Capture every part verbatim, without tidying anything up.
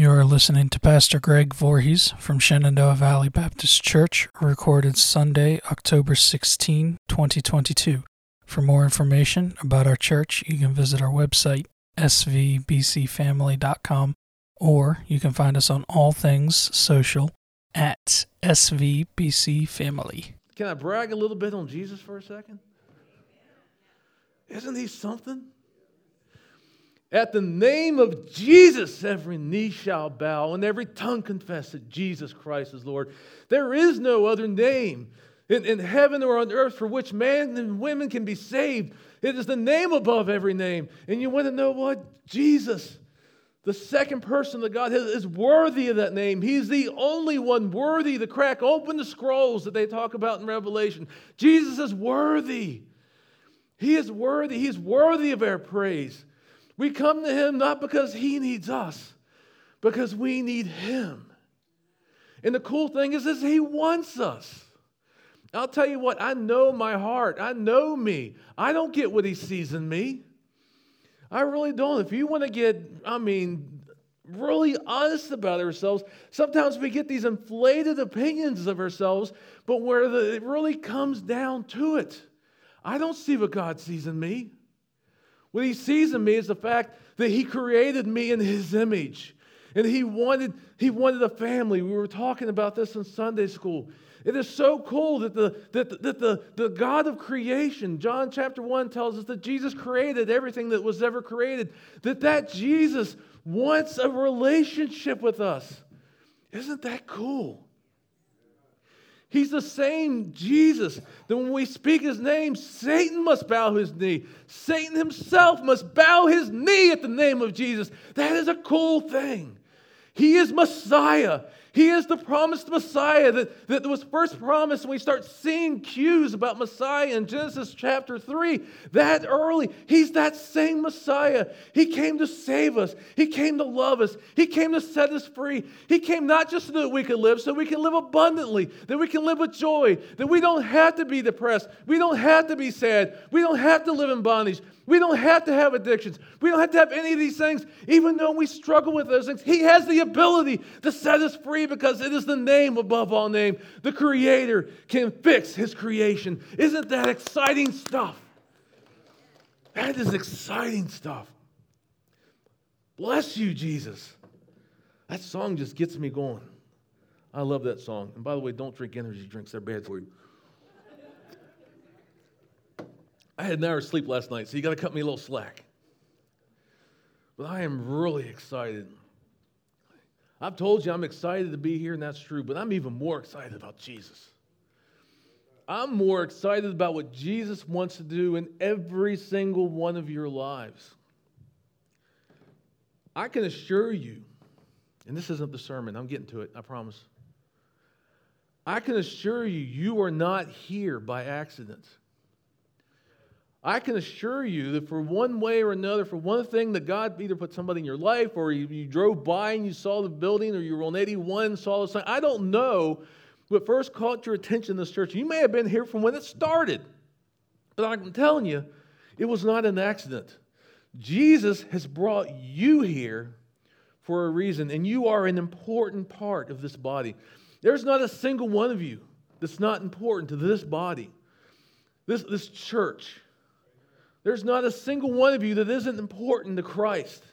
You're listening to Pastor Greg Voorhees from Shenandoah Valley Baptist Church, recorded Sunday, October sixteenth, twenty twenty-two. For more information about our church, you can visit our website, s v b c family dot com, or you can find us on all things social at s v b c family. Can I brag a little bit on Jesus for a second? Isn't he something? At the name of Jesus, every knee shall bow and every tongue confess that Jesus Christ is Lord. There is no other name in, in heaven or on earth for which men and women can be saved. It is the name above every name. And you want to know what? Jesus, the second person of God, is worthy of that name. He's the only one worthy to crack open the scrolls that they talk about in Revelation. Jesus is worthy. He is worthy. He's worthy of our praise. We come to him not because he needs us, because we need him. And the cool thing is, is he wants us. I'll tell you what, I know my heart. I know me. I don't get what he sees in me. I really don't. If you want to get, I mean, really honest about ourselves, sometimes we get these inflated opinions of ourselves, but where the, it really comes down to it, I don't see what God sees in me. What he sees in me is the fact that he created me in his image. And he wanted, he wanted a family. We were talking about this in Sunday school. It is so cool that the that the, that the, the God of creation, John chapter one tells us that Jesus created everything that was ever created. That that Jesus wants a relationship with us. Isn't that cool? He's the same Jesus that when we speak his name, Satan must bow his knee. Satan himself must bow his knee at the name of Jesus. That is a cool thing. He is Messiah. He is the promised Messiah that, that was first promised, and we start seeing cues about Messiah in Genesis chapter three that early. He's that same Messiah. He came to save us. He came to love us. He came to set us free. He came not just so that we could live, so we can live abundantly, that we can live with joy, that we don't have to be depressed. We don't have to be sad. We don't have to live in bondage. We don't have to have addictions. We don't have to have any of these things. Even though we struggle with those things, he has the ability to set us free because it is the name above all name. The Creator can fix his creation. Isn't that exciting stuff? That is exciting stuff. Bless you, Jesus. That song just gets me going. I love that song. And by the way, don't drink energy drinks. They're bad for you. I had an hour's sleep last night, so you got to cut me a little slack. But I am really excited. I've told you I'm excited to be here, and that's true, but I'm even more excited about Jesus. I'm more excited about what Jesus wants to do in every single one of your lives. I can assure you, and this isn't the sermon, I'm getting to it, I promise. I can assure you, you are not here by accident. I can assure you that for one way or another, for one thing, that God either put somebody in your life, or you, you drove by and you saw the building, or you were on eighty-one and saw the sign. I don't know what first caught your attention in this church. You may have been here from when it started, but I'm telling you, it was not an accident. Jesus has brought you here for a reason, and you are an important part of this body. There's not a single one of you that's not important to this body, this, this church. There's not a single one of you that isn't important to Christ.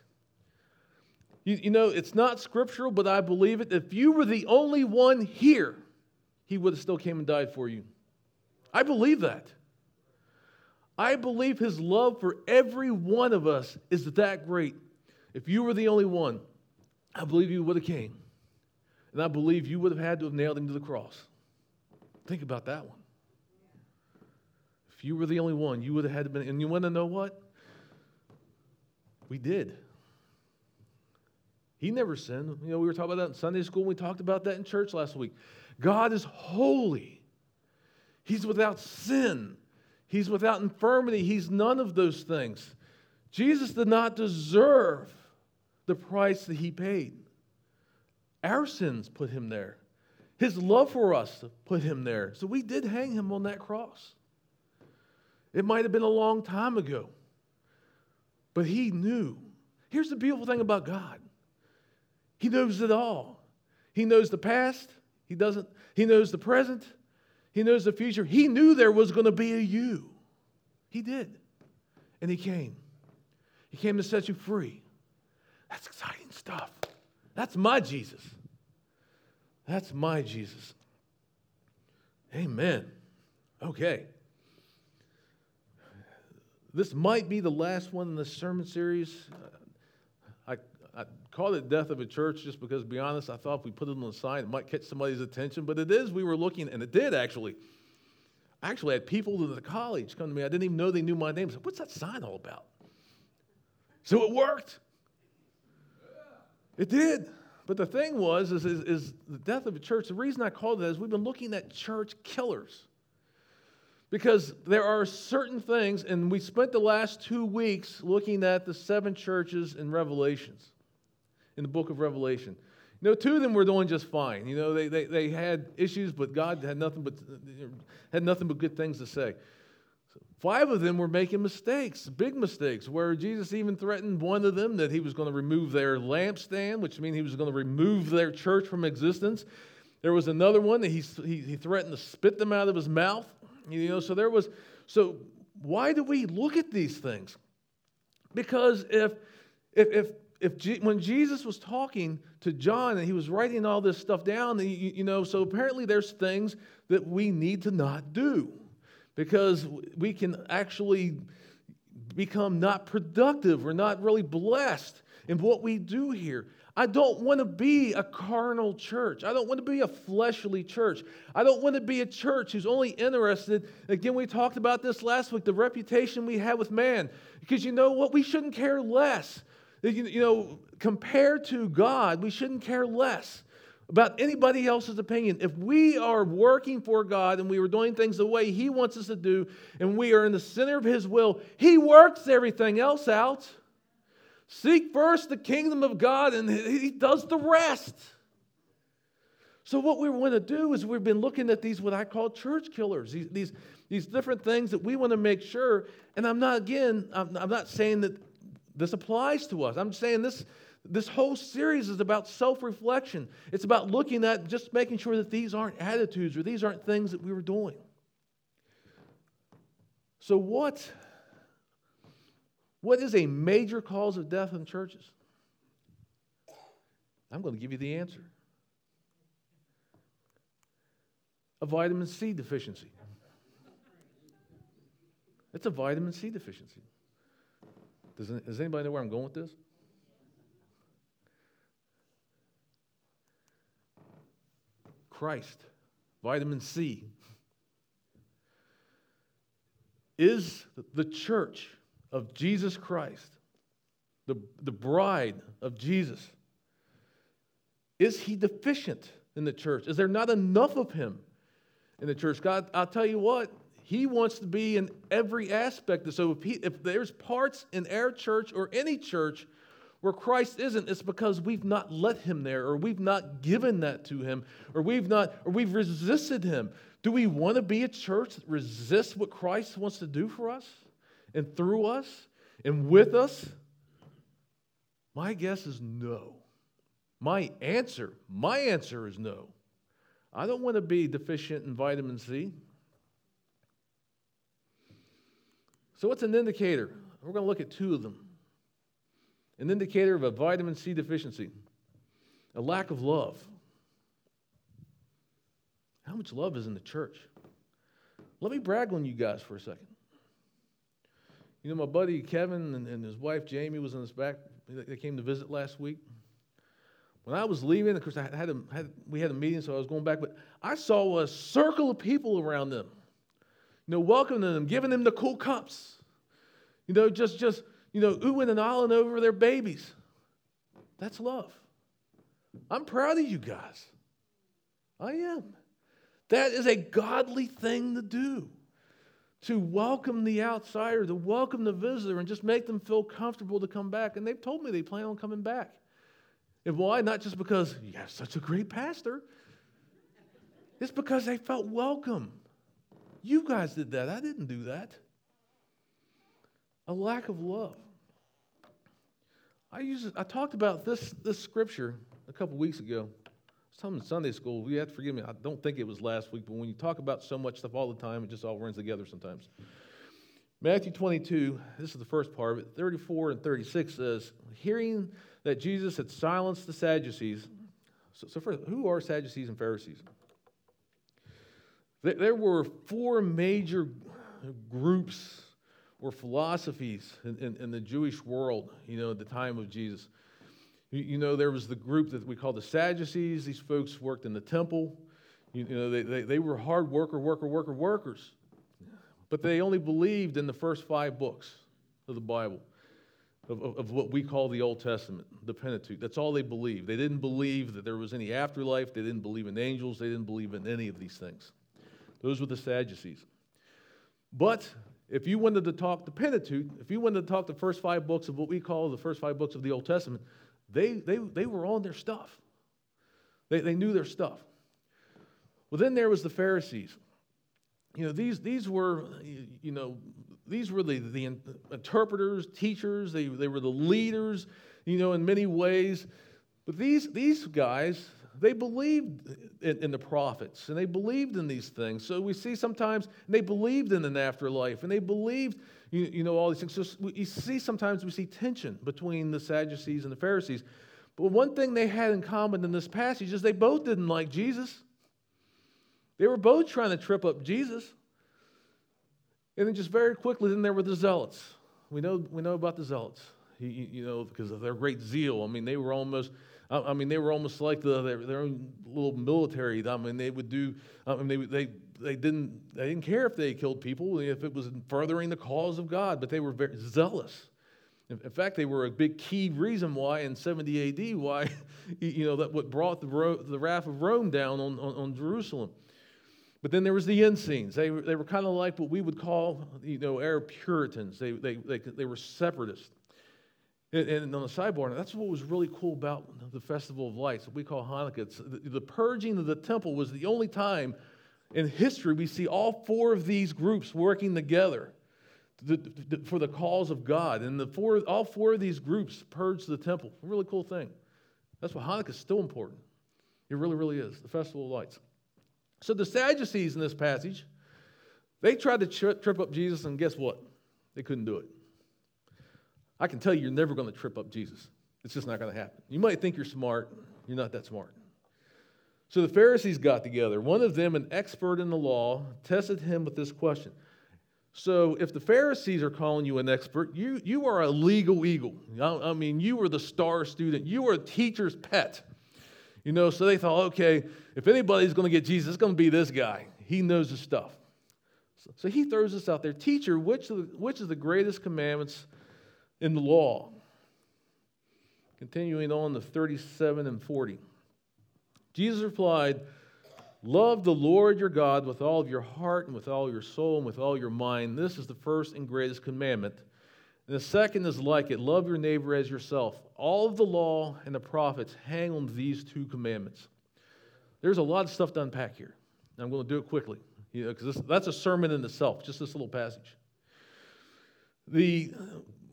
You, you know, it's not scriptural, but I believe it. If you were the only one here, he would have still came and died for you. I believe that. I believe his love for every one of us is that great. If you were the only one, I believe you would have came. And I believe you would have had to have nailed him to the cross. Think about that one. If you were the only one, you would have had to been, and you want to know what? We did. He never sinned. You know, we were talking about that in Sunday school. We talked about that in church last week. God is holy. He's without sin. He's without infirmity. He's none of those things. Jesus did not deserve the price that he paid. Our sins put him there. His love for us put him there. So we did hang him on that cross. It might have been a long time ago, but he knew. Here's the beautiful thing about God. He knows it all. He knows the past. He doesn't. He knows the present. He knows the future. He knew there was going to be a you. He did. And he came. He came to set you free. That's exciting stuff. That's my Jesus. That's my Jesus. Amen. Okay. This might be the last one in this sermon series. I, I called it Death of a Church just because, to be honest, I thought if we put it on the sign, it might catch somebody's attention. But it is. We were looking, and it did, actually. I actually had people in the college come to me. I didn't even know they knew my name. I said, what's that sign all about? So it worked. It did. But the thing was, is, is, is the death of a church. The reason I called it that is we've been looking at church killers. Because there are certain things, and we spent the last two weeks looking at the seven churches in Revelations, in the book of Revelation. You know, two of them were doing just fine. You know, they they, they had issues, but God had nothing but had nothing but good things to say. Five of them were making mistakes, big mistakes, where Jesus even threatened one of them that he was going to remove their lampstand, which means he was going to remove their church from existence. There was another one that he he, he threatened to spit them out of his mouth. You know, so there was. So why do we look at these things? Because if if if if G, when Jesus was talking to John and he was writing all this stuff down, you, you know, so apparently there's things that we need to not do. Because we can actually become not productive. We're not really blessed in what we do here. I don't want to be a carnal church. I don't want to be a fleshly church. I don't want to be a church who's only interested. Again, we talked about this last week, the reputation we had with man. Because you know what? We shouldn't care less. You know, compared to God, we shouldn't care less about anybody else's opinion. If we are working for God and we are doing things the way He wants us to do and we are in the center of His will, He works everything else out. Seek first the kingdom of God and He does the rest. So what we want to do is we've been looking at these what I call church killers, these these, these different things that we want to make sure. And I'm not, again, I'm, I'm not saying that this applies to us. I'm saying this This whole series is about self-reflection. It's about looking at just making sure that these aren't attitudes or these aren't things that we were doing. So what, what is a major cause of death in churches? I'm going to give you the answer. A vitamin C deficiency. It's a vitamin C deficiency. Does, does anybody know where I'm going with this? Christ, vitamin C. Is the church of Jesus Christ, the, the bride of Jesus, is he deficient in the church? Is there not enough of him in the church? God, I'll tell you what, he wants to be in every aspect. So if, he, if there's parts in our church or any church where Christ isn't, it's because we've not let him there, or we've not given that to him, or we've not, or we've resisted him. Do we want to be a church that resists what Christ wants to do for us, and through us, and with us? My guess is no. My answer, my answer is no. I don't want to be deficient in vitamin C. So what's an indicator? We're going to look at two of them. An indicator of a vitamin C deficiency, a lack of love. How much love is in the church? Let me brag on you guys for a second. You know, my buddy Kevin and, and his wife Jamie was in this back. They came to visit last week. When I was leaving, of course, I had, a, had we had a meeting, so I was going back. But I saw a circle of people around them, you know, welcoming them, giving them the cool cups, you know, just just. You know, oohing and ahhing over their babies. That's love. I'm proud of you guys. I am. That is a godly thing to do. To welcome the outsider, to welcome the visitor, and just make them feel comfortable to come back. And they've told me they plan on coming back. And why? Not just because you have such a great pastor. It's because they felt welcome. You guys did that. I didn't do that. A lack of love. I use. I talked about this, this scripture a couple weeks ago. Some Sunday school, we have to forgive me, I don't think it was last week, but when you talk about so much stuff all the time, it just all runs together sometimes. Matthew twenty-two, this is the first part of it, thirty-four and thirty-six says, hearing that Jesus had silenced the Sadducees. So, so first, who are Sadducees and Pharisees? There, there were four major groups or philosophies in, in, in the Jewish world, you know, at the time of Jesus. You know, there was the group that we call the Sadducees. These folks worked in the temple. You know, they, they, they were hard worker, worker, worker, workers. But they only believed in the first five books of the Bible, of, of, of what we call the Old Testament, the Pentateuch. That's all they believed. They didn't believe that there was any afterlife. They didn't believe in angels. They didn't believe in any of these things. Those were the Sadducees. But if you wanted to talk the Pentateuch, if you wanted to talk the first five books of what we call the first five books of the Old Testament, They they they were on their stuff. They they knew their stuff. Well, then there was the Pharisees. You know, these these were, you know, these were the, the interpreters, teachers, they, they were the leaders, you know, in many ways. But these these guys, they believed in, in the prophets, and they believed in these things. So we see sometimes they believed in an afterlife, and they believed, You, you know, all these things. So we, you see, sometimes we see tension between the Sadducees and the Pharisees. But one thing they had in common in this passage is they both didn't like Jesus. They were both trying to trip up Jesus. And then just very quickly, then there were the Zealots. We know we know about the Zealots, you, you know, because of their great zeal. I mean, they were almost, I mean, they were almost like the, their, their own little military. I mean, they would do, I mean, they they. They didn't. They didn't care if they killed people, if it was furthering the cause of God. But they were very zealous. In, in fact, they were a big key reason why in seventy A D why, you know, that what brought the, Ro- the wrath of Rome down on, on, on Jerusalem. But then there was the Essenes. They were, they were kind of like what we would call, you know, Arab Puritans. They they they, they were separatists. And, and on the sidebar, that's what was really cool about the Festival of Lights, what we call Hanukkah. It's the, the purging of the temple was the only time in history, we see all four of these groups working together to, to, to, for the cause of God. And the four, all four of these groups purged the temple. A really cool thing. That's why Hanukkah is still important. It really, really is. The Festival of Lights. So the Sadducees in this passage, they tried to tri- trip up Jesus, and guess what? They couldn't do it. I can tell you, you're never going to trip up Jesus. It's just not going to happen. You might think you're smart. You're not that smart. So the Pharisees got together. One of them, an expert in the law, tested him with this question. So if the Pharisees are calling you an expert, you, you are a legal eagle. I, I mean, you were the star student. You were a teacher's pet. You know, so they thought, okay, if anybody's going to get Jesus, it's going to be this guy. He knows his stuff. So, so he throws this out there. Teacher, which of the, which is the greatest commandments in the law? Continuing on to thirty-seven and forty. Jesus replied, love the Lord your God with all of your heart and with all your soul and with all your mind. This is the first and greatest commandment. And the second is like it. Love your neighbor as yourself. All of the law and the prophets hang on these two commandments. There's a lot of stuff to unpack here. And I'm going to do it quickly, you know, because that's a sermon in itself, just this little passage. The,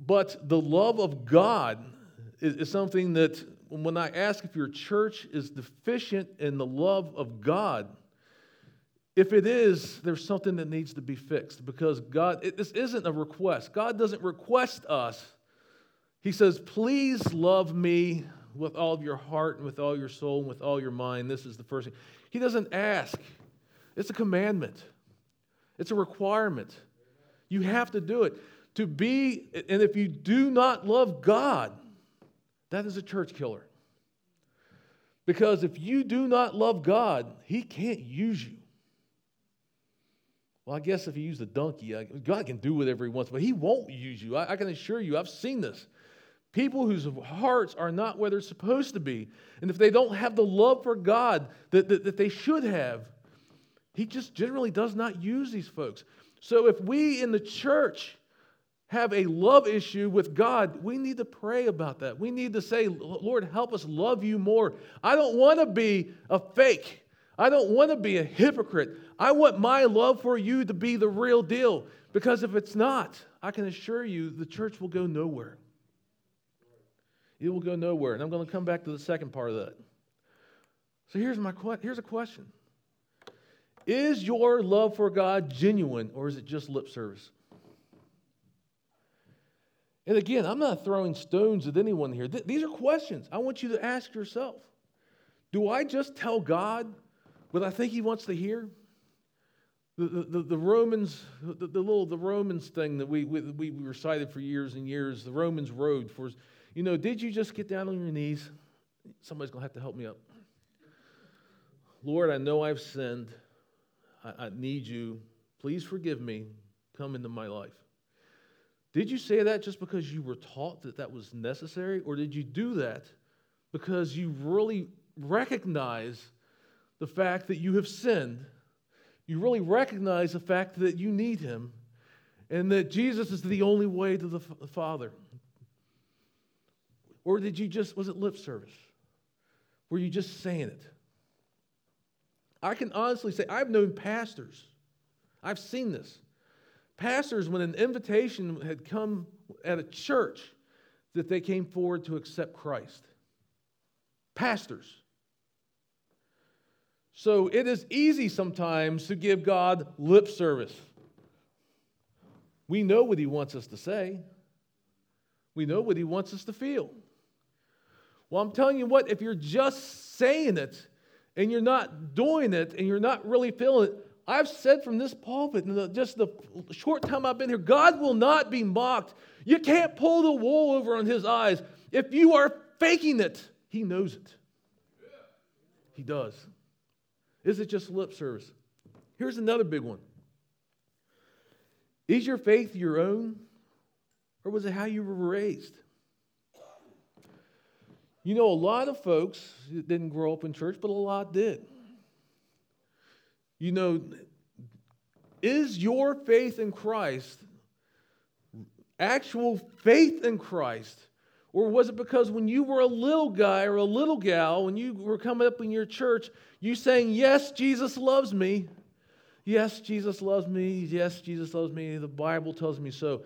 but the love of God is, is something that, when I ask if your church is deficient in the love of God, if it is, there's something that needs to be fixed, because God, it, this isn't a request. God doesn't request us. He says, please love me with all of your heart and with all your soul and with all your mind. This is the first thing. He doesn't ask. It's a commandment. It's a requirement. You have to do it. To be, and if you do not love God, that is a church killer. Because if you do not love God, He can't use you. Well, I guess if He used a donkey, I, God can do whatever He wants, but He won't use you. I, I can assure you, I've seen this. People whose hearts are not where they're supposed to be, and if they don't have the love for God that, that, that they should have, He just generally does not use these folks. So if we in the church have a love issue with God, we need to pray about that. We need to say, Lord, help us love you more. I don't want to be a fake. I don't want to be a hypocrite. I want my love for you to be the real deal. Because if it's not, I can assure you the church will go nowhere. It will go nowhere. And I'm going to come back to the second part of that. So here's my que- here's a question. Is your love for God genuine, or is it just lip service? And again, I'm not throwing stones at anyone here. Th- these are questions I want you to ask yourself. Do I just tell God what I think He wants to hear? The the, the, the Romans, the, the little the Romans thing that we, we we recited for years and years, the Romans road for us. You know, did you just get down on your knees? Somebody's going to have to help me up. Lord, I know I've sinned. I, I need you. Please forgive me. Come into my life. Did you say that just because you were taught that that was necessary? Or did you do that because you really recognize the fact that you have sinned? You really recognize the fact that you need Him and that Jesus is the only way to the Father. Or did you just, was it lip service? Were you just saying it? I can honestly say, I've known pastors. I've seen this. Pastors, when an invitation had come at a church, that they came forward to accept Christ. Pastors. So it is easy sometimes to give God lip service. We know what He wants us to say. We know what He wants us to feel. Well, I'm telling you what, if you're just saying it, and you're not doing it, and you're not really feeling it, I've said from this pulpit, in the, just the short time I've been here, God will not be mocked. You can't pull the wool over on His eyes. If you are faking it, He knows it. He does. Is it just lip service? Here's another big one. Is your faith your own, or was it how you were raised? You know, a lot of folks didn't grow up in church, but a lot did. You know, is your faith in Christ actual faith in Christ? Or was it because when you were a little guy or a little gal, when you were coming up in your church, you saying, yes, Jesus loves me. Yes, Jesus loves me. Yes, Jesus loves me. The Bible tells me so.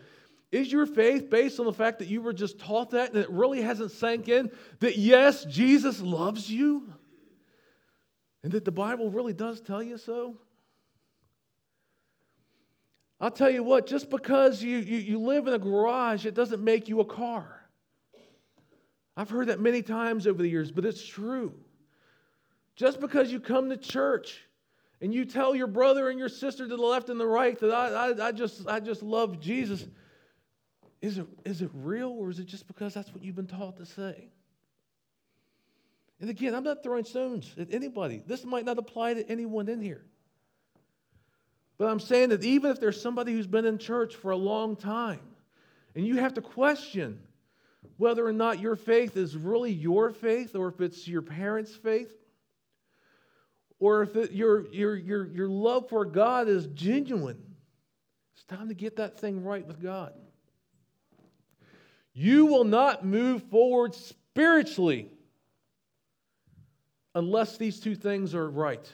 Is your faith based on the fact that you were just taught that and it really hasn't sank in that, yes, Jesus loves you? And that the Bible really does tell you so? I'll tell you what, just because you, you, you live in a garage, it doesn't make you a car. I've heard that many times over the years, but it's true. Just because you come to church and you tell your brother and your sister to the left and the right that I, I, I, just, I just love Jesus, Is it is it real, or is it just because that's what you've been taught to say? And again, I'm not throwing stones at anybody. This might not apply to anyone in here. But I'm saying that even if there's somebody who's been in church for a long time, and you have to question whether or not your faith is really your faith, or if it's your parents' faith, or if it, your, your, your, your love for God is genuine, it's time to get that thing right with God. You will not move forward spiritually unless these two things are right.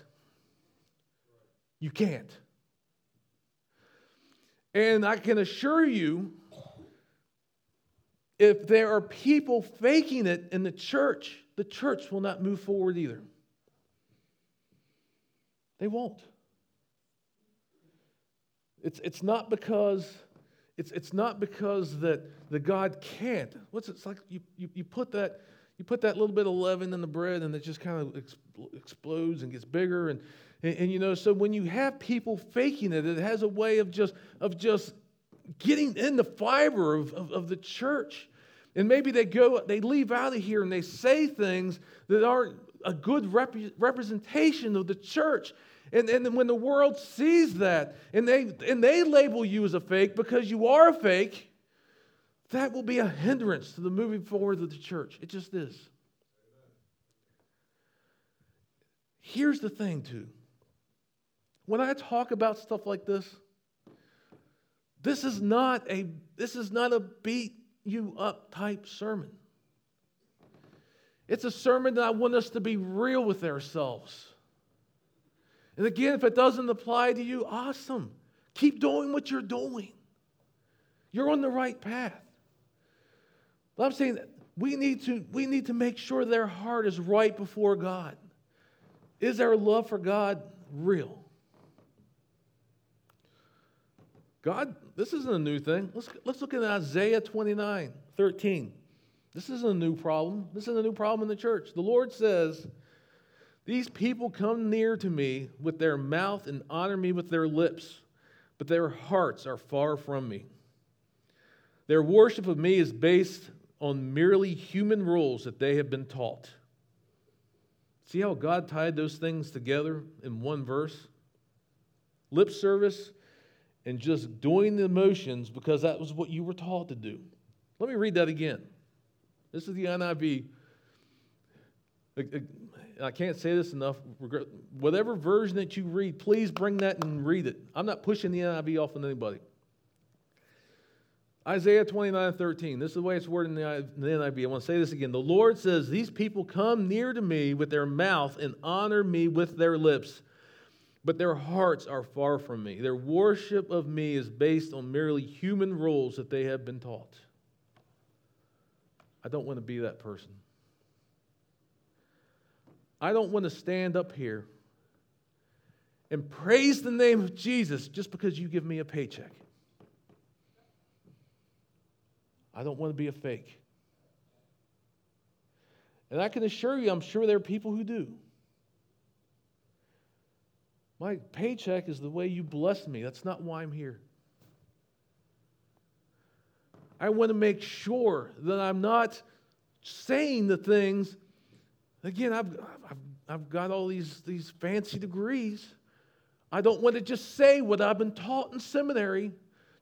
You can't. And I can assure you, if there are people faking it in the church, the church will not move forward either. They won't. It's, it's not because... It's it's not because that the God can't. What's it's like you, you, you put that you put that little bit of leaven in the bread and it just kind of ex, explodes and gets bigger and, and and you know, so when you have people faking it, it has a way of just of just getting in the fiber of, of, of the church. And maybe they go they leave out of here and they say things that aren't a good rep, representation of the church. And, and when the world sees that, and they and they label you as a fake because you are a fake, that will be a hindrance to the moving forward of the church. It just is. Here's the thing, too. When I talk about stuff like this, this is not a this is not a beat you up type sermon. It's a sermon that I want us to be real with ourselves. And again, if it doesn't apply to you, awesome. Keep doing what you're doing. You're on the right path. But I'm saying that We need to, we need to make sure their heart is right before God. Is our love for God real? God, this isn't a new thing. Let's, let's look at Isaiah twenty-nine thirteen. This isn't a new problem. This isn't a new problem in the church. The Lord says, "These people come near to me with their mouth and honor me with their lips, but their hearts are far from me. Their worship of me is based on merely human rules that they have been taught." See how God tied those things together in one verse? Lip service and just doing the motions because that was what you were taught to do. Let me read that again. This is the N I V. I can't say this enough. Whatever version that you read, please bring that and read it. I'm not pushing the N I V off on anybody. Isaiah twenty-nine thirteen. This is the way it's worded in the N I V. I want to say this again. The Lord says, "These people come near to me with their mouth and honor me with their lips, but their hearts are far from me. Their worship of me is based on merely human rules that they have been taught." I don't want to be that person. I don't want to stand up here and praise the name of Jesus just because you give me a paycheck. I don't want to be a fake. And I can assure you, I'm sure there are people who do. My paycheck is the way you blessed me. That's not why I'm here. I want to make sure that I'm not saying the things. Again, I've, I've, I've got all these, these fancy degrees. I don't want to just say what I've been taught in seminary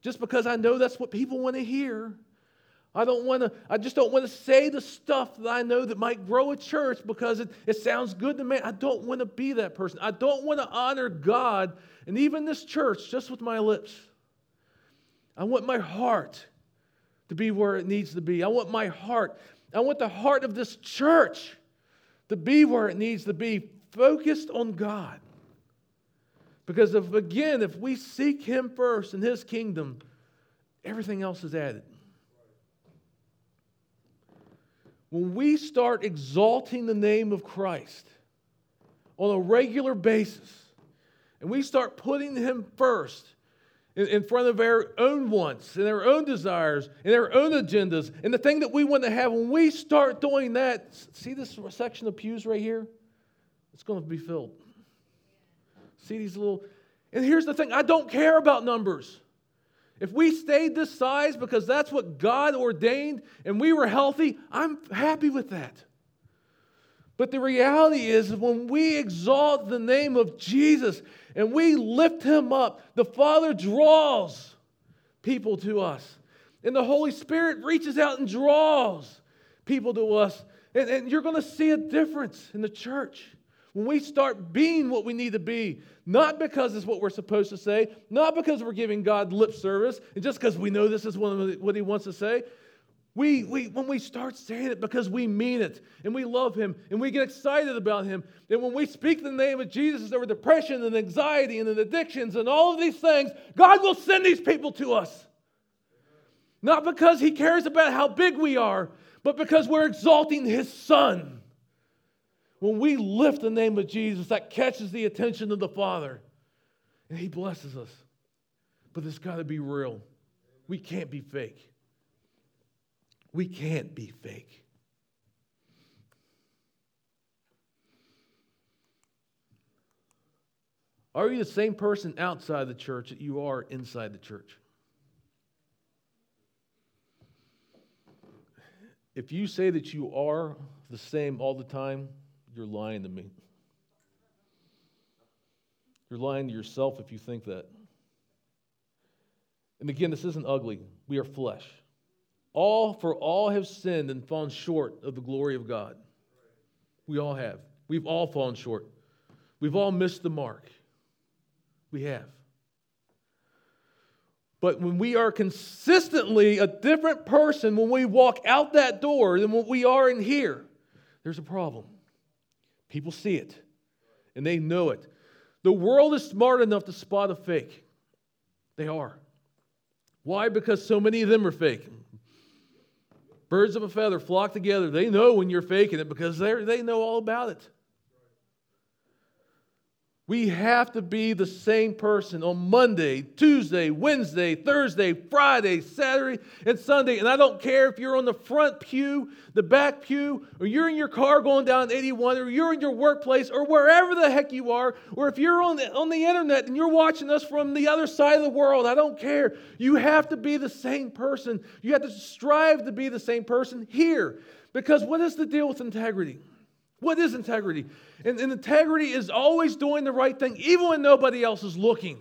just because I know that's what people want to hear. I don't want to, I just don't want to say the stuff that I know that might grow a church because it, it sounds good to me. I don't want to be that person. I don't want to honor God and even this church just with my lips. I want my heart to be where it needs to be. I want my heart, I want the heart of this church to be where it needs to be, focused on God. Because if again, if we seek Him first and His kingdom, everything else is added. When we start exalting the name of Christ on a regular basis, and we start putting Him first in, in front of our own wants and our own desires and our own agendas and the thing that we want to have, when we start doing that, see this section of pews right here? It's going to be filled. See these little... And here's the thing, I don't care about numbers. If we stayed this size because that's what God ordained and we were healthy, I'm happy with that. But the reality is when we exalt the name of Jesus and we lift Him up, the Father draws people to us. And the Holy Spirit reaches out and draws people to us. And, and you're going to see a difference in the church. When we start being what we need to be, not because it's what we're supposed to say, not because we're giving God lip service, and just because we know this is what He wants to say, we, we when we start saying it because we mean it, and we love Him, and we get excited about Him, and when we speak the name of Jesus over depression and anxiety and addictions and all of these things, God will send these people to us. Not because He cares about how big we are, but because we're exalting His Son. When we lift the name of Jesus, that catches the attention of the Father, and He blesses us. But it's got to be real. We can't be fake. We can't be fake. Are you the same person outside the church that you are inside the church? If you say that you are the same all the time, you're lying to me. You're lying to yourself if you think that. And again, this isn't ugly. We are flesh. All for all have sinned and fallen short of the glory of God. We all have. We've all fallen short. We've all missed the mark. We have. But when we are consistently a different person when we walk out that door than what we are in here, there's a problem. People see it, and they know it. The world is smart enough to spot a fake. They are. Why? Because so many of them are fake. Birds of a feather flock together. They know when you're faking it because they they know all about it. We have to be the same person on Monday, Tuesday, Wednesday, Thursday, Friday, Saturday, and Sunday. And I don't care if you're on the front pew, the back pew, or you're in your car going down eighty-one, or you're in your workplace, or wherever the heck you are, or if you're on the, on the internet and you're watching us from the other side of the world. I don't care. You have to be the same person. You have to strive to be the same person here. Because what is the deal with integrity? What is integrity? And, and integrity is always doing the right thing, even when nobody else is looking.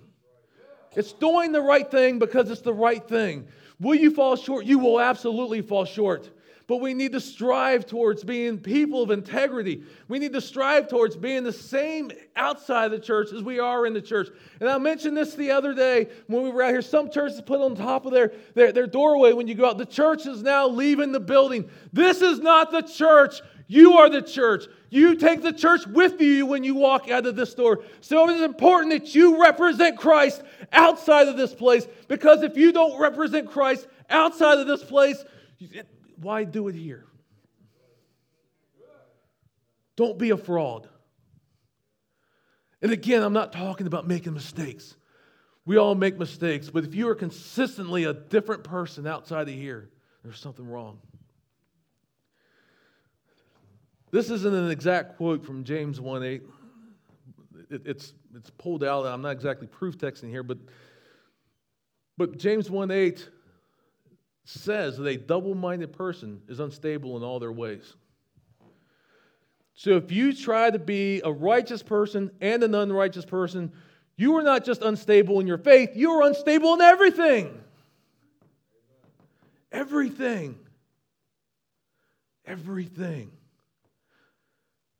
It's doing the right thing because it's the right thing. Will you fall short? You will absolutely fall short. But we need to strive towards being people of integrity. We need to strive towards being the same outside the church as we are in the church. And I mentioned this the other day when we were out here. Some churches put on top of their, their, their doorway when you go out, the church is now leaving the building. This is not the church. You are the church. You take the church with you when you walk out of this door. So it is important that you represent Christ outside of this place. Because if you don't represent Christ outside of this place, why do it here? Don't be a fraud. And again, I'm not talking about making mistakes. We all make mistakes. But if you are consistently a different person outside of here, there's something wrong. This isn't an exact quote from James one eight. It, it's, it's pulled out. I'm not exactly proof texting here, but, but James one eight says that a double-minded person is unstable in all their ways. So if you try to be a righteous person and an unrighteous person, you are not just unstable in your faith, you are unstable in everything. Everything. Everything.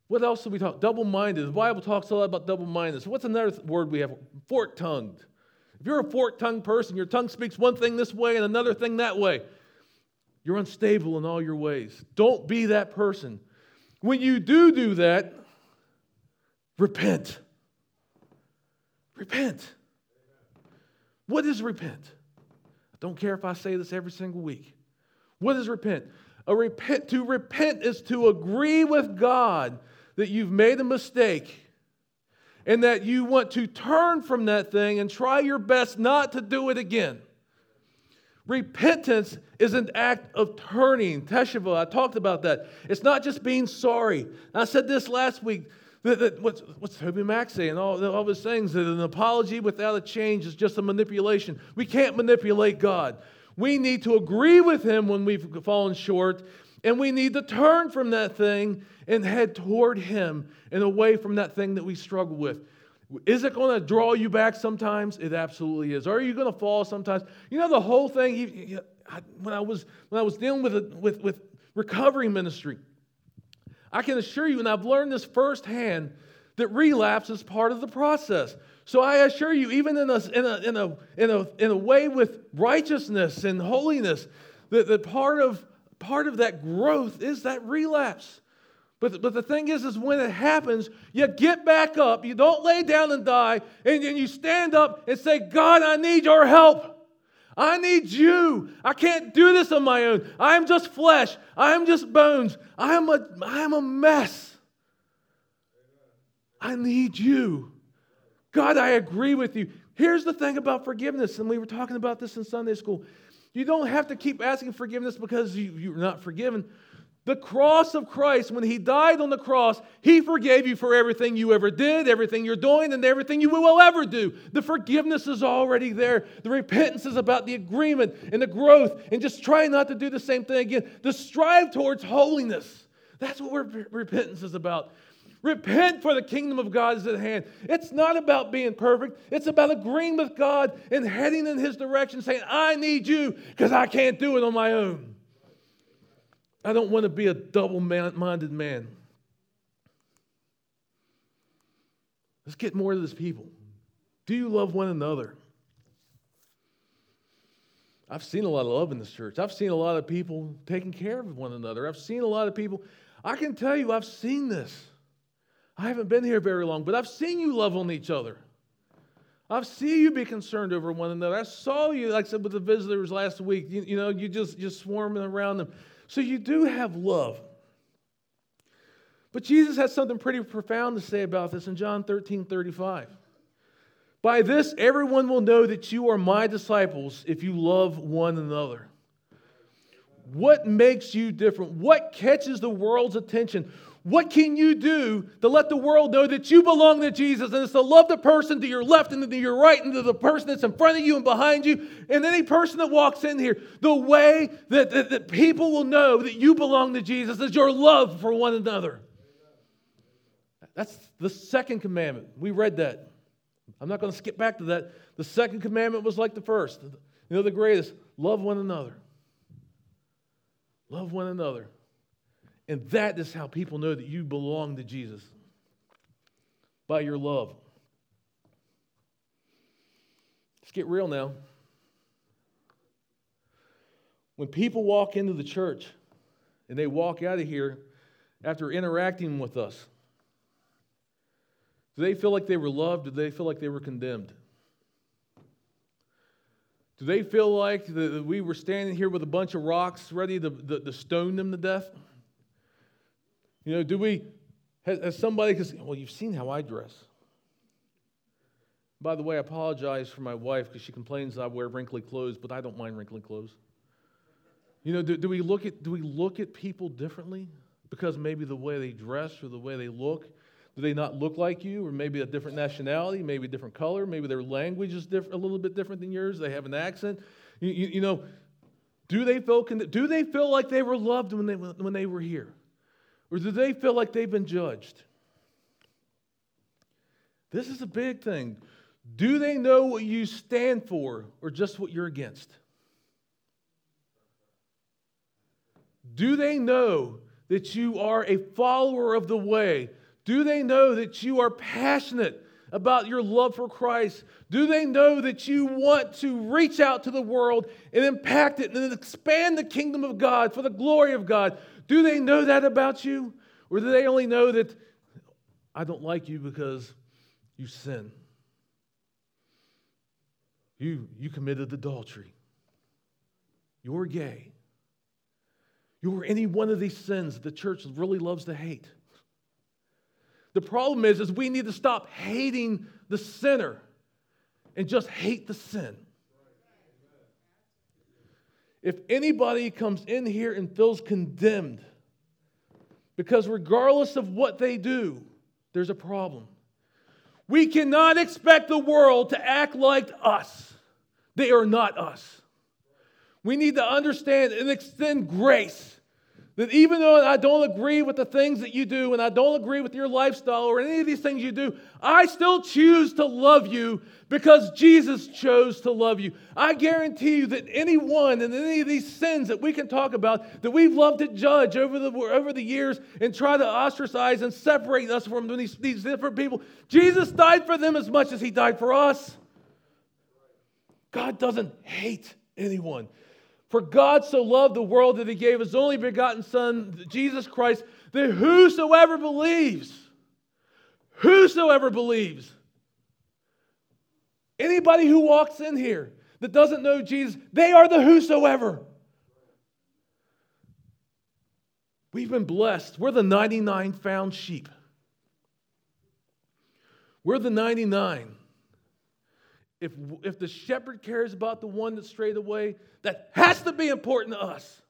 What else do we talk? Double-minded. The Bible talks a lot about double-mindedness. What's another th- word we have? Fork-tongued. If you're a fork-tongued person, your tongue speaks one thing this way and another thing that way. You're unstable in all your ways. Don't be that person. When you do do that, repent. Repent. What is repent? I don't care if I say this every single week. What is repent? A repent to repent is to agree with God that you've made a mistake and that you want to turn from that thing and try your best not to do it again. Repentance is an act of turning. Teshuvah, I talked about that. It's not just being sorry. I said this last week. That, that, what's, what's Toby Mac saying? All, all his sayings that an apology without a change is just a manipulation. We can't manipulate God. We need to agree with Him when we've fallen short. And we need to turn from that thing and head toward Him and away from that thing that we struggle with. Is it going to draw you back sometimes? It absolutely is. Are you going to fall sometimes? You know, the whole thing, when I was when I was dealing with, with, with recovery ministry, I can assure you, and I've learned this firsthand, that relapse is part of the process. So I assure you, even in a, in a, in a, in a, in a way with righteousness and holiness, that, that part of Part of that growth is that relapse. But, but the thing is, is when it happens, you get back up. You don't lay down and die. And, and you stand up and say, God, I need your help. I need you. I can't do this on my own. I am just flesh. I am just bones. I am a, I am a mess. I need you. God, I agree with you. Here's the thing about forgiveness, and we were talking about this in Sunday school. You don't have to keep asking forgiveness because you, you're not forgiven. The cross of Christ, when He died on the cross, He forgave you for everything you ever did, everything you're doing, and everything you will ever do. The forgiveness is already there. The repentance is about the agreement and the growth and just trying not to do the same thing again. The strive towards holiness. That's what re- repentance is about. Repent, for the kingdom of God is at hand. It's not about being perfect. It's about agreeing with God and heading in His direction, saying, I need you because I can't do it on my own. I don't want to be a double-minded man. Let's get more of this people. Do you love one another? I've seen a lot of love in this church. I've seen a lot of people taking care of one another. I've seen a lot of people. I can tell you I've seen this. I haven't been here very long, but I've seen you love on each other. I've seen you be concerned over one another. I saw you, like I said, with the visitors last week. You, you know, you just, just swarming around them. So you do have love. But Jesus has something pretty profound to say about this in John thirteen thirty-five. By this, everyone will know that you are my disciples if you love one another. What makes you different? What catches the world's attention? What can you do to let the world know that you belong to Jesus? And it's to love the person to your left and to your right and to the person that's in front of you and behind you and any person that walks in here. The way that, that, that people will know that you belong to Jesus is your love for one another. That's the second commandment. We read that. I'm not going to skip back to that. The second commandment was like the first. You know, the greatest. Love one another. Love one another. And that is how people know that you belong to Jesus. By your love. Let's get real now. When people walk into the church and they walk out of here after interacting with us, do they feel like they were loved? Do they feel like they were condemned? Do they feel like that we were standing here with a bunch of rocks ready to, to, to stone them to death? You know, do we, has, has somebody, because, well, you've seen how I dress. By the way, I apologize for my wife because she complains that I wear wrinkly clothes, but I don't mind wrinkly clothes. You know, do, do we look at do we look at people differently because maybe the way they dress or the way they look? Do they not look like you? Or maybe a different nationality, maybe a different color, maybe their language is diff- a little bit different than yours. They have an accent. You, you, you know, do they feel con- do they feel like they were loved when they when they were here? Or do they feel like they've been judged? This is a big thing. Do they know what you stand for or just what you're against? Do they know that you are a follower of the way? Do they know that you are passionate about your love for Christ? Do they know that you want to reach out to the world and impact it and expand the kingdom of God for the glory of God? Do they know that about you? Or do they only know that I don't like you because you sin? You, you committed adultery. You're gay. You're any one of these sins that the church really loves to hate. The problem is, is we need to stop hating the sinner and just hate the sin. If anybody comes in here and feels condemned, because regardless of what they do, there's a problem. We cannot expect the world to act like us. They are not us. We need to understand and extend grace. That even though I don't agree with the things that you do and I don't agree with your lifestyle or any of these things you do, I still choose to love you because Jesus chose to love you. I guarantee you that anyone and any of these sins that we can talk about that we've loved to judge over the over the years and try to ostracize and separate us from these, these different people, Jesus died for them as much as he died for us. God doesn't hate anyone. For God so loved the world that he gave his only begotten Son, Jesus Christ, that whosoever believes, whosoever believes, anybody who walks in here that doesn't know Jesus, they are the whosoever. We've been blessed. We're the ninety-nine found sheep. We're the ninety-nine. If, if the shepherd cares about the one that strayed away, that has to be important to us.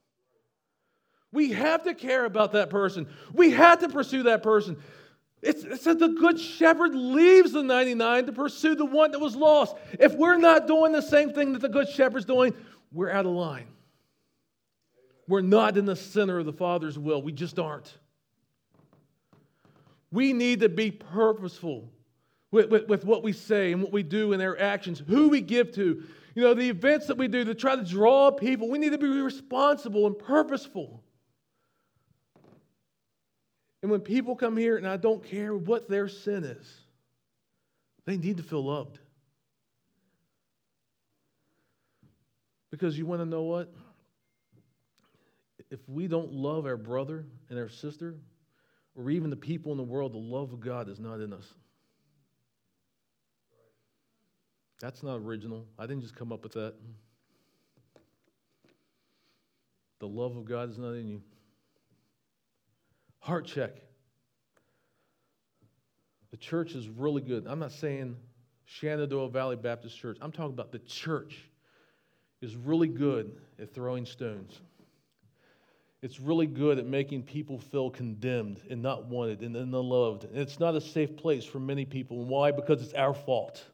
We have to care about that person. We have to pursue that person. It's, it says the good shepherd leaves the ninety-nine to pursue the one that was lost. If we're not doing the same thing that the good shepherd's doing, we're out of line. We're not in the center of the Father's will. We just aren't. We need to be purposeful. With, with, with what we say and what we do and our actions, who we give to, you know, the events that we do to try to draw people. We need to be responsible and purposeful. And when people come here, and I don't care what their sin is, they need to feel loved. Because you want to know what? If we don't love our brother and our sister, or even the people in the world, the love of God is not in us. That's not original. I didn't just come up with that. The love of God is not in you. Heart check. The church is really good. I'm not saying Shenandoah Valley Baptist Church. I'm talking about the church is really good at throwing stones. It's really good at making people feel condemned and not wanted and unloved. And it's not a safe place for many people. And why? Because it's our fault.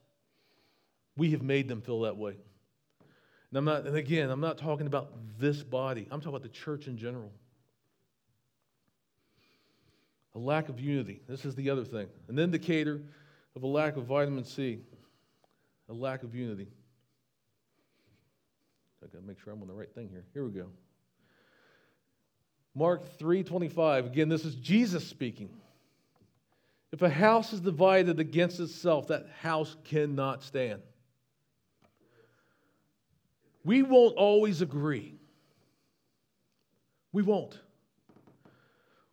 We have made them feel that way. And I'm not, and again, I'm not talking about this body. I'm talking about the church in general. A lack of unity. This is the other thing. An indicator of a lack of vitamin C. A lack of unity. I've got to make sure I'm on the right thing here. Here we go. Mark three twenty-five. Again, this is Jesus speaking. If a house is divided against itself, that house cannot stand. We won't always agree. We won't.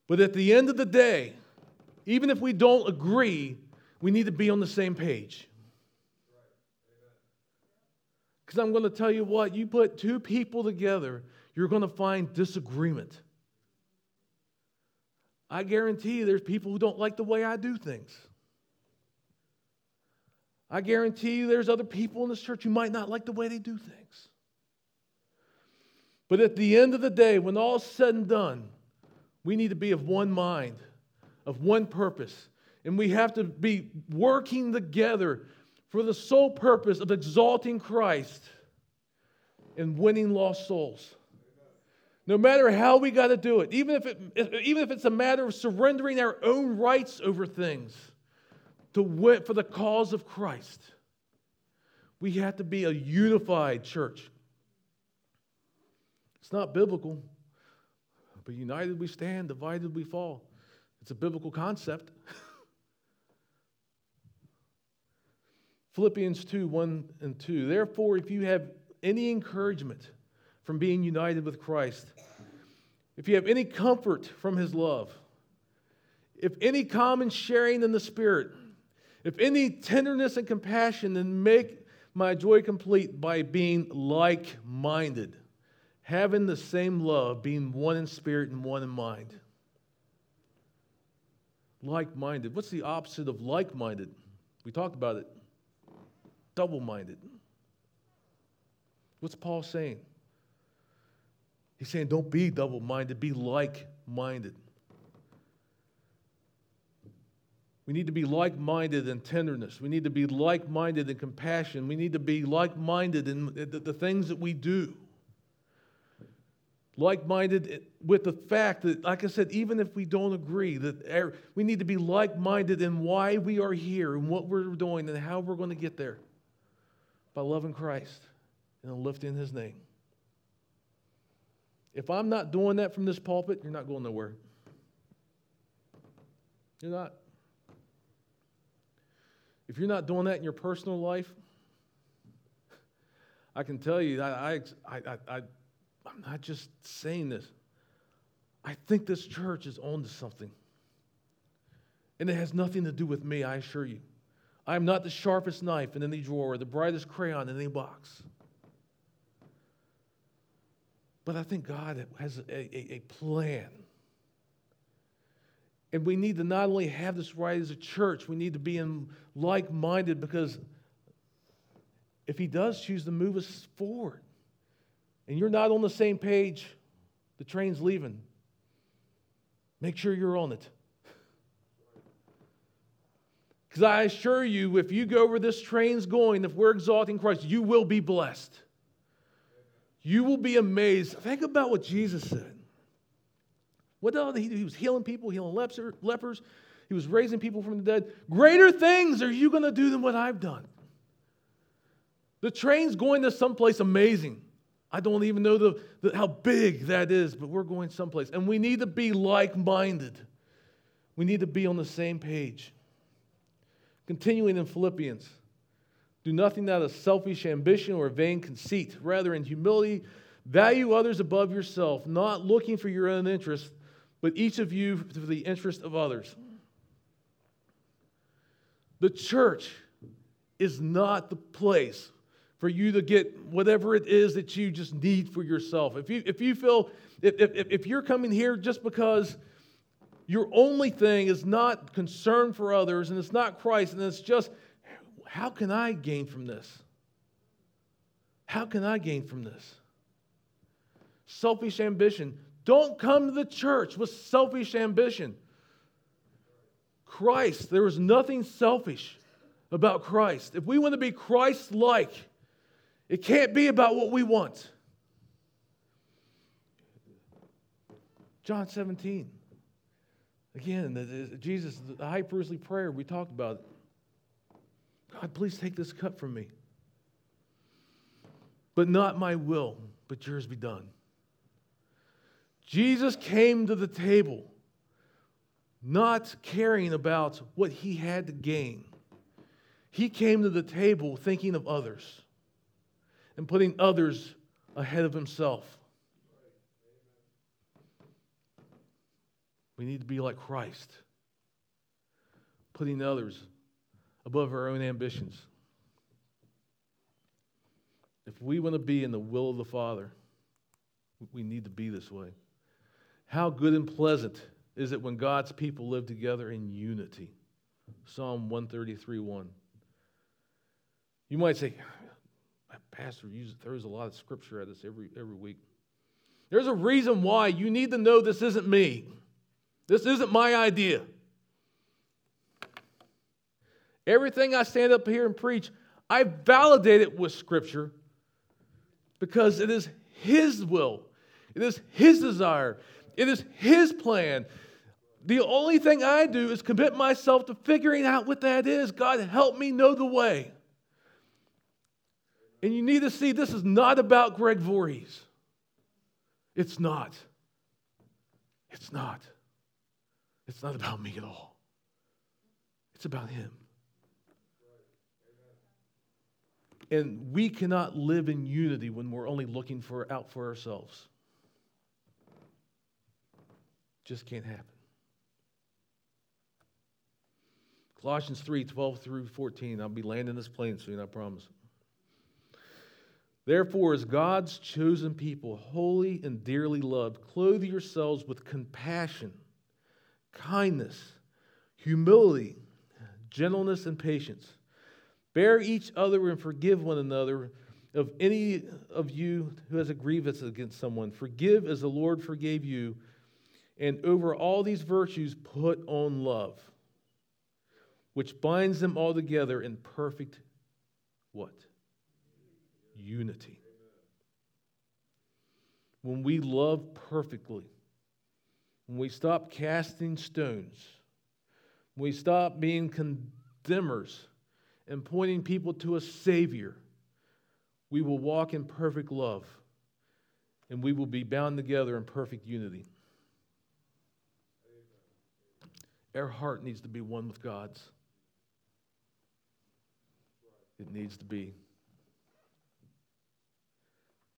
But at the end of the day, even if we don't agree, we need to be on the same page. Because I'm going to tell you what, you put two people together, you're going to find disagreement. I guarantee you there's people who don't like the way I do things. I guarantee you there's other people in this church who might not like the way they do things. But at the end of the day, when all is said and done, we need to be of one mind, of one purpose. And we have to be working together for the sole purpose of exalting Christ and winning lost souls. No matter how we got to do it, even if it, even if it's a matter of surrendering our own rights over things to win for the cause of Christ, we have to be a unified church. It's not biblical, but united we stand, divided we fall. It's a biblical concept. Philippians two, one and two. Therefore, if you have any encouragement from being united with Christ, if you have any comfort from His love, if any common sharing in the Spirit, if any tenderness and compassion, then make my joy complete by being like-minded, having the same love, being one in spirit and one in mind. Like-minded. What's the opposite of like-minded? We talked about it. Double-minded. What's Paul saying? He's saying, don't be double-minded, be like-minded. We need to be like-minded in tenderness. We need to be like-minded in compassion. We need to be like-minded in the, the things that we do. Like-minded with the fact that, like I said, even if we don't agree, that our, we need to be like-minded in why we are here and what we're doing and how we're going to get there. By loving Christ and lifting His name. If I'm not doing that from this pulpit, you're not going nowhere. You're not. If you're not doing that in your personal life, I can tell you, I, I, I, I, I'm not just saying this. I think this church is on to something. And it has nothing to do with me, I assure you. I am not the sharpest knife in any drawer or the brightest crayon in any box. But I think God has a, a, a plan. And we need to not only have this right as a church, we need to be in like-minded, because if He does choose to move us forward and you're not on the same page, the train's leaving. Make sure you're on it. Because I assure you, if you go where this train's going, if we're exalting Christ, you will be blessed. You will be amazed. Think about what Jesus said. What did He do? He was healing people, healing lepers. He was raising people from the dead. Greater things are you going to do than what I've done. The train's going to someplace amazing. I don't even know the, the, how big that is, but we're going someplace. And we need to be like-minded. We need to be on the same page. Continuing in Philippians. Do nothing out of selfish ambition or vain conceit. Rather, in humility, value others above yourself, not looking for your own interest, but each of you for the interest of others. The church is not the place for you to get whatever it is that you just need for yourself. If you if you feel, if if, if you're coming here just because your only thing is not concern for others and it's not Christ and it's just, how can I gain from this? How can I gain from this? Selfish ambition. Don't come to the church with selfish ambition. Christ, there is nothing selfish about Christ. If we want to be Christ-like, it can't be about what we want. John seventeen. Again, Jesus, the high priestly prayer, we talked about it. God, please take this cup from me. But not my will, but yours be done. Jesus came to the table not caring about what he had to gain. He came to the table thinking of others and putting others ahead of himself. We need to be like Christ, putting others above our own ambitions. If we want to be in the will of the Father, we need to be this way. How good and pleasant is it when God's people live together in unity? Psalm one thirty-three, one. You might say, Pastor throws a lot of scripture at us every, every week. There's a reason why you need to know this isn't me. This isn't my idea. Everything I stand up here and preach, I validate it with scripture because it is his will. It is his desire. It is his plan. The only thing I do is commit myself to figuring out what that is. God, help me know the way. And you need to see this is not about Greg Voorhees. It's not. It's not. It's not about me at all. It's about him. And we cannot live in unity when we're only looking for out for ourselves. Just can't happen. Colossians three, twelve through fourteen. I'll be landing this plane soon, I promise. Therefore, as God's chosen people, holy and dearly loved, clothe yourselves with compassion, kindness, humility, gentleness, and patience. Bear each other and forgive one another of any of you who has a grievance against someone. Forgive as the Lord forgave you, and over all these virtues put on love, which binds them all together in perfect what? Unity. When we love perfectly, when we stop casting stones, when we stop being condemners, and pointing people to a Savior, we will walk in perfect love, and we will be bound together in perfect unity. Our heart needs to be one with God's. It needs to be